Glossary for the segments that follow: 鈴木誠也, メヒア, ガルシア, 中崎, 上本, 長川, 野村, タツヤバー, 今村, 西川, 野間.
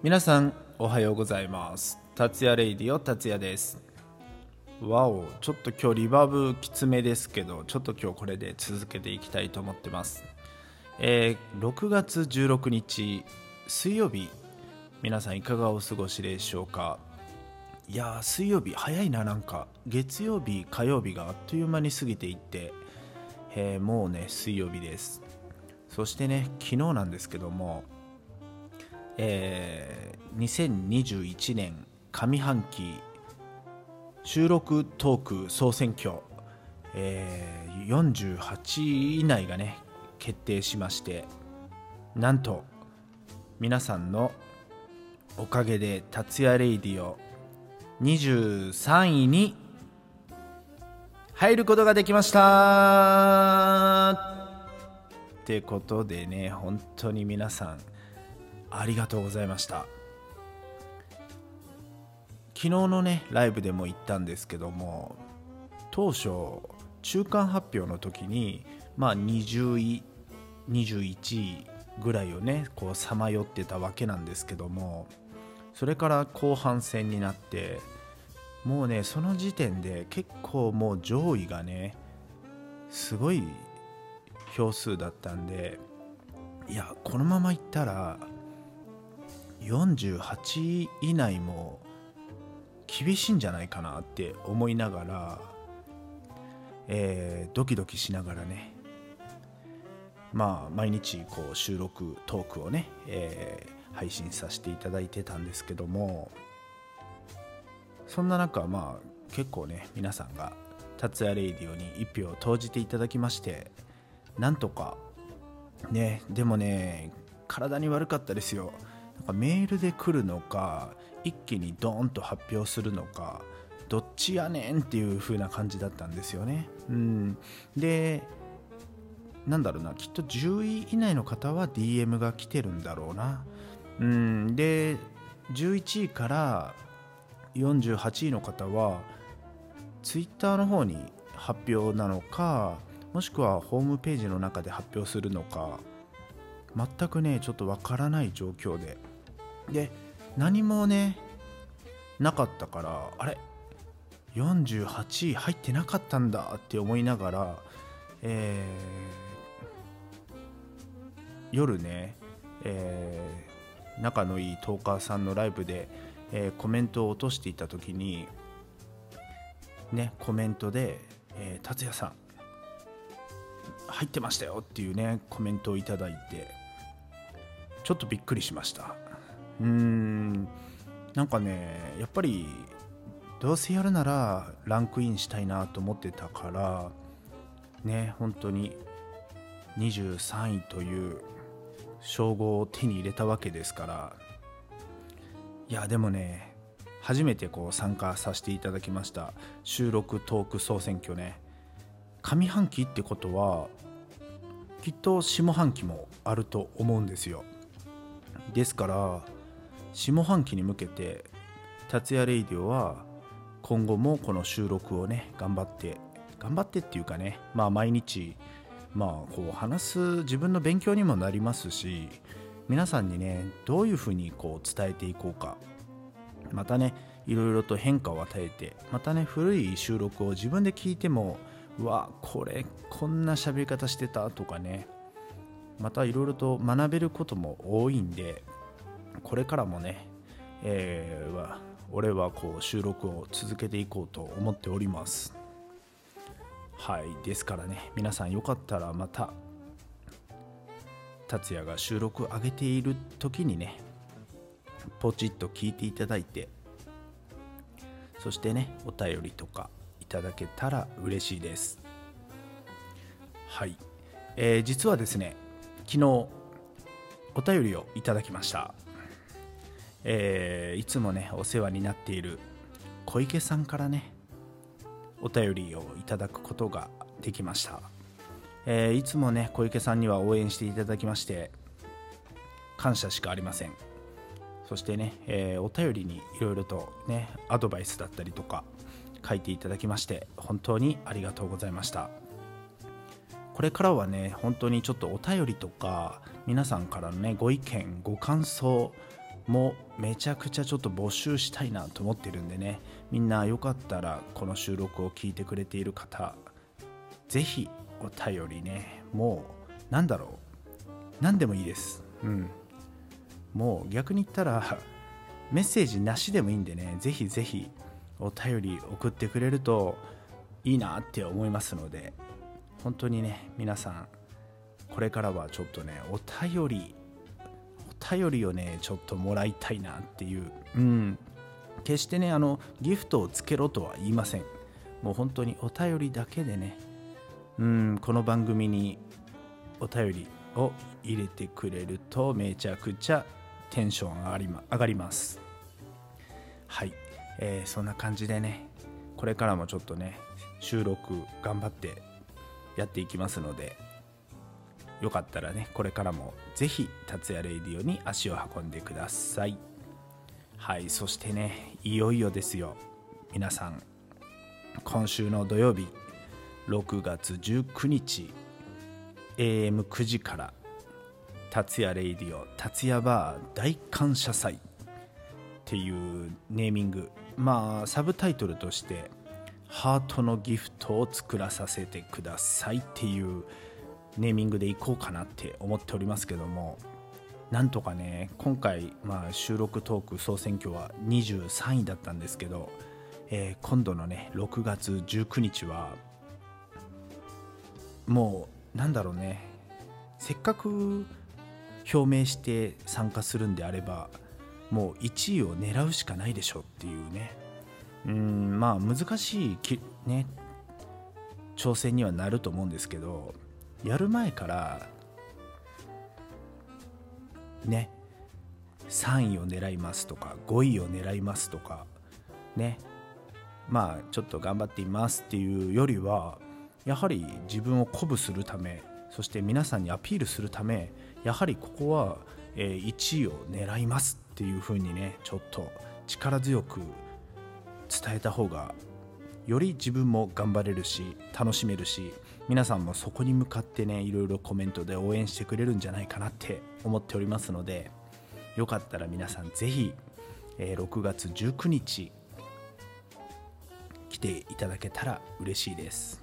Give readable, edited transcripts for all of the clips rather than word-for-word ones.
皆さんおはようございます。達也レイディオ達也です。わお、ちょっと今日リバーブきつめですけど、ちょっと今日これで続けていきたいと思ってます。6月16日水曜日、皆さんいかがお過ごしでしょうか。いや水曜日早いな。なんか月曜日火曜日があっという間に過ぎていって、もうね水曜日です。そしてね昨日なんですけども、2021年上半期収録トーク総選挙、48位以内がね決定しまして、なんと皆さんのおかげで達也レイディオ23位に入ることができましたってことでね、本当に皆さんありがとうございました。昨日のねライブでも言ったんですけども、当初中間発表の時に20位21位ぐらいをねこうさまよってたわけなんですけども、それから後半戦になってもうねその時点で結構もう上位がねすごい票数だったんで、いやこのままいったら48位以内も厳しいんじゃないかなって思いながら、ドキドキしながらね、毎日こう収録トークをね、配信させていただいてたんですけども、そんな中結構ね皆さんが達也レイディオに一票を投じていただきまして、なんとかね、でもね体に悪かったですよ。なんかメールで来るのか一気にドーンと発表するのかどっちやねんっていう風な感じだったんですよね、でなんだろうな、きっと10位以内の方は DM が来てるんだろうな、で11位から48位の方は Twitter の方に発表なのか、もしくはホームページの中で発表するのか、全くねちょっとわからない状況で、何もねなかったから、あれ48位入ってなかったんだって思いながら、夜ね、仲のいいトーカーさんのライブで、コメントを落としていた時にねコメントで、達也さん入ってましたよっていうねコメントをいただいて、ちょっとびっくりしました。なんかねやっぱりどうせやるならランクインしたいなと思ってたからね、本当に23位という称号を手に入れたわけですから。いやでもね初めてこう参加させていただきました収録トーク総選挙ね、上半期ってことはきっと下半期もあると思うんですよ。ですから下半期に向けて達也レイディオは今後もこの収録をね頑張ってっていうかね、毎日こう話す自分の勉強にもなりますし、皆さんにねどういうふうにこう伝えていこうか、またねいろいろと変化を与えて、またね古い収録を自分で聞いてもこんな喋り方してたとかね、またいろいろと学べることも多いんで、これからもね、俺はこう収録を続けていこうと思っております。ですからね皆さんよかったらまた達也が収録を上げている時にねポチッと聞いていただいて、そしてねお便りとかいただけたら嬉しいです。実はですね昨日お便りをいただきました、いつもねお世話になっている小池さんからねお便りをいただくことができました、いつもね小池さんには応援していただきまして感謝しかありません。そしてね、お便りにいろいろとねアドバイスだったりとか書いていただきまして本当にありがとうございました。これからはね本当にちょっとお便りとか皆さんからのねご意見ご感想もめちゃくちゃちょっと募集したいなと思ってるんでね、みんなよかったらこの収録を聞いてくれている方、ぜひお便りね、もうなんだろう、何でもいいです、うん、もう逆に言ったらメッセージなしでもいいんでね、ぜひぜひお便り送ってくれるといいなって思いますので、本当にね皆さんこれからはちょっとねお便りをねちょっともらいたいなっていう、うん、決してねギフトをつけろとは言いません。もう本当にお便りだけでね、うん、この番組にお便りを入れてくれるとめちゃくちゃテンション上がります。はい、そんな感じでねこれからもちょっとね収録頑張ってやっていきますので、よかったらねこれからもぜひ達也レイディオに足を運んでください。はい、そしてねいよいよですよ皆さん、今週の土曜日6月19日 AM9 時から達也レイディオ達也バー大感謝祭っていうネーミング、まあサブタイトルとしてハートのギフトを作らさせてくださいっていうネーミングでいこうかなって思っておりますけども、なんとかね今回、収録トーク総選挙は23位だったんですけど、今度のね6月19日はもうなんだろうね、せっかく表明して参加するんであればもう1位を狙うしかないでしょっていうね、難しいね挑戦にはなると思うんですけど、やる前からね3位を狙いますとか5位を狙いますとかね、ちょっと頑張っていますっていうよりは、やはり自分を鼓舞するため、そして皆さんにアピールするため、やはりここは1位を狙いますっていう風にねちょっと力強く伝えた方がより自分も頑張れるし楽しめるし、皆さんもそこに向かってねいろいろコメントで応援してくれるんじゃないかなって思っておりますので、よかったら皆さんぜひ6月19日来ていただけたら嬉しいです。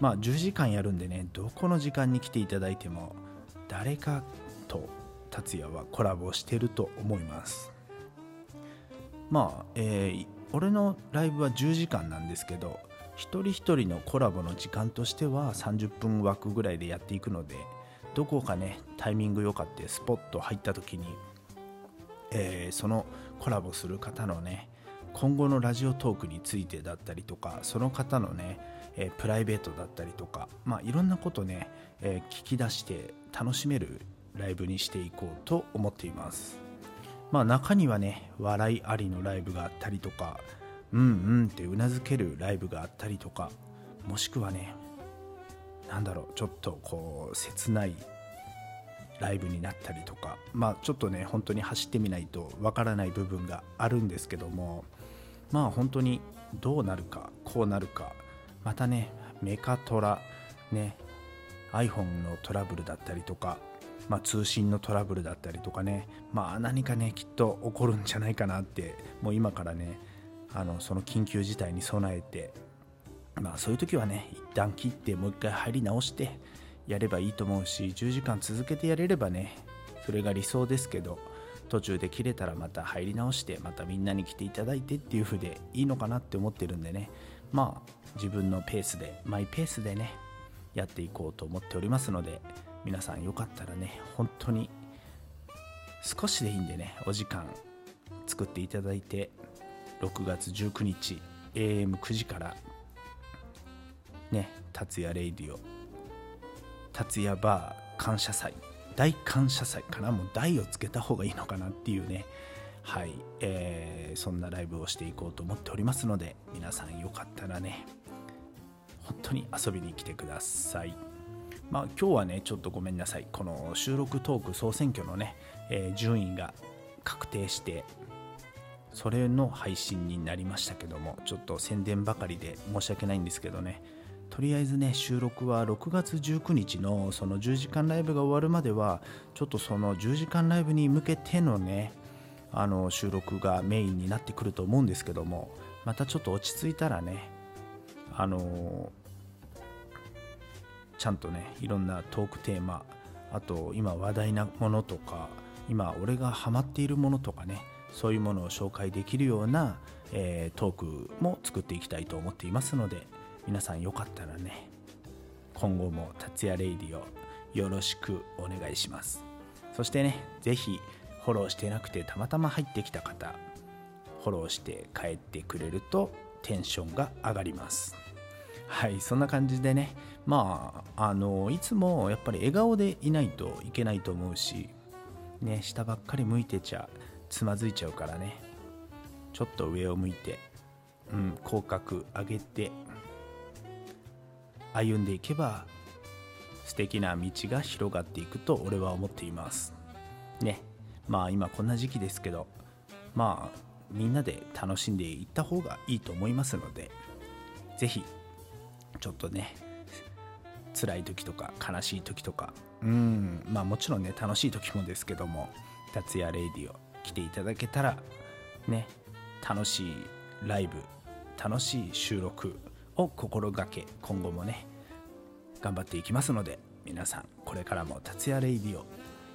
10時間やるんでね、どこの時間に来ていただいても誰かと達也はコラボしてると思います。俺のライブは10時間なんですけど、一人一人のコラボの時間としては30分枠ぐらいでやっていくので、どこかねタイミング良かってスポッと入った時に、そのコラボする方のね今後のラジオトークについてだったりとか、その方のね、プライベートだったりとか、いろんなことね、聞き出して楽しめるライブにしていこうと思っています。中にはね笑いありのライブがあったりとか、ってうなずけるライブがあったりとか、もしくはねちょっとこう切ないライブになったりとか、ちょっとね本当に走ってみないとわからない部分があるんですけども、本当にどうなるかこうなるか、またねメカトラね iPhone のトラブルだったりとか、通信のトラブルだったりとかね、何かねきっと起こるんじゃないかなって、もう今からねその緊急事態に備えて、そういう時はね一旦切ってもう一回入り直してやればいいと思うし、10時間続けてやれればねそれが理想ですけど、途中で切れたらまた入り直してまたみんなに来ていただいてっていう風でいいのかなって思ってるんでね、自分のペースでマイペースでねやっていこうと思っておりますので、皆さんよかったらね本当に少しでいいんでねお時間作っていただいて、6月19日 AM9 時からね達也レイディオ達也バー感謝祭大感謝祭かな、もう大をつけた方がいいのかなっていうね、そんなライブをしていこうと思っておりますので、皆さんよかったらね本当に遊びに来てください。今日はねちょっとごめんなさい、この収録トーク総選挙のね、順位が確定してそれの配信になりましたけども、ちょっと宣伝ばかりで申し訳ないんですけどね、とりあえずね収録は6月19日のその10時間ライブが終わるまではちょっとその10時間ライブに向けてのね収録がメインになってくると思うんですけども、またちょっと落ち着いたらね、ちゃんとね、いろんなトークテーマ、あと今話題なものとか、今俺がハマっているものとかね、そういうものを紹介できるような、トークも作っていきたいと思っていますので、皆さんよかったらね、今後も達也レイディをよろしくお願いします。そしてね、ぜひフォローしてなくてたまたま入ってきた方、フォローして帰ってくれるとテンションが上がります。はい、そんな感じでね、まあいつもやっぱり笑顔でいないといけないと思うしね、下ばっかり向いてちゃつまずいちゃうからね、ちょっと上を向いて、口角上げて歩んでいけば素敵な道が広がっていくと俺は思っていますね。まあ今こんな時期ですけど、まあみんなで楽しんでいった方がいいと思いますので、ぜひちょっとね、辛い時とか悲しい時とか、まあもちろんね楽しい時もですけども、達也レイディを来ていただけたらね、楽しいライブ、楽しい収録を心がけ、今後もね頑張っていきますので、皆さんこれからも達也レイディを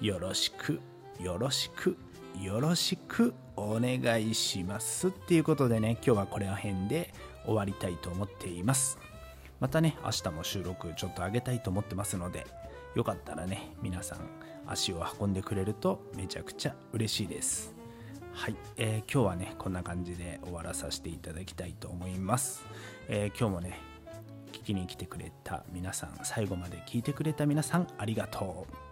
よろしくよろしくよろしくお願いしますっていうことでね、今日はこれら辺で終わりたいと思っています。またね、明日も収録ちょっと上げたいと思ってますので、よかったらね皆さん足を運んでくれるとめちゃくちゃ嬉しいです。はい、今日はねこんな感じで終わらさせていただきたいと思います。今日もね聞きに来てくれた皆さん、最後まで聞いてくれた皆さん、ありがとう。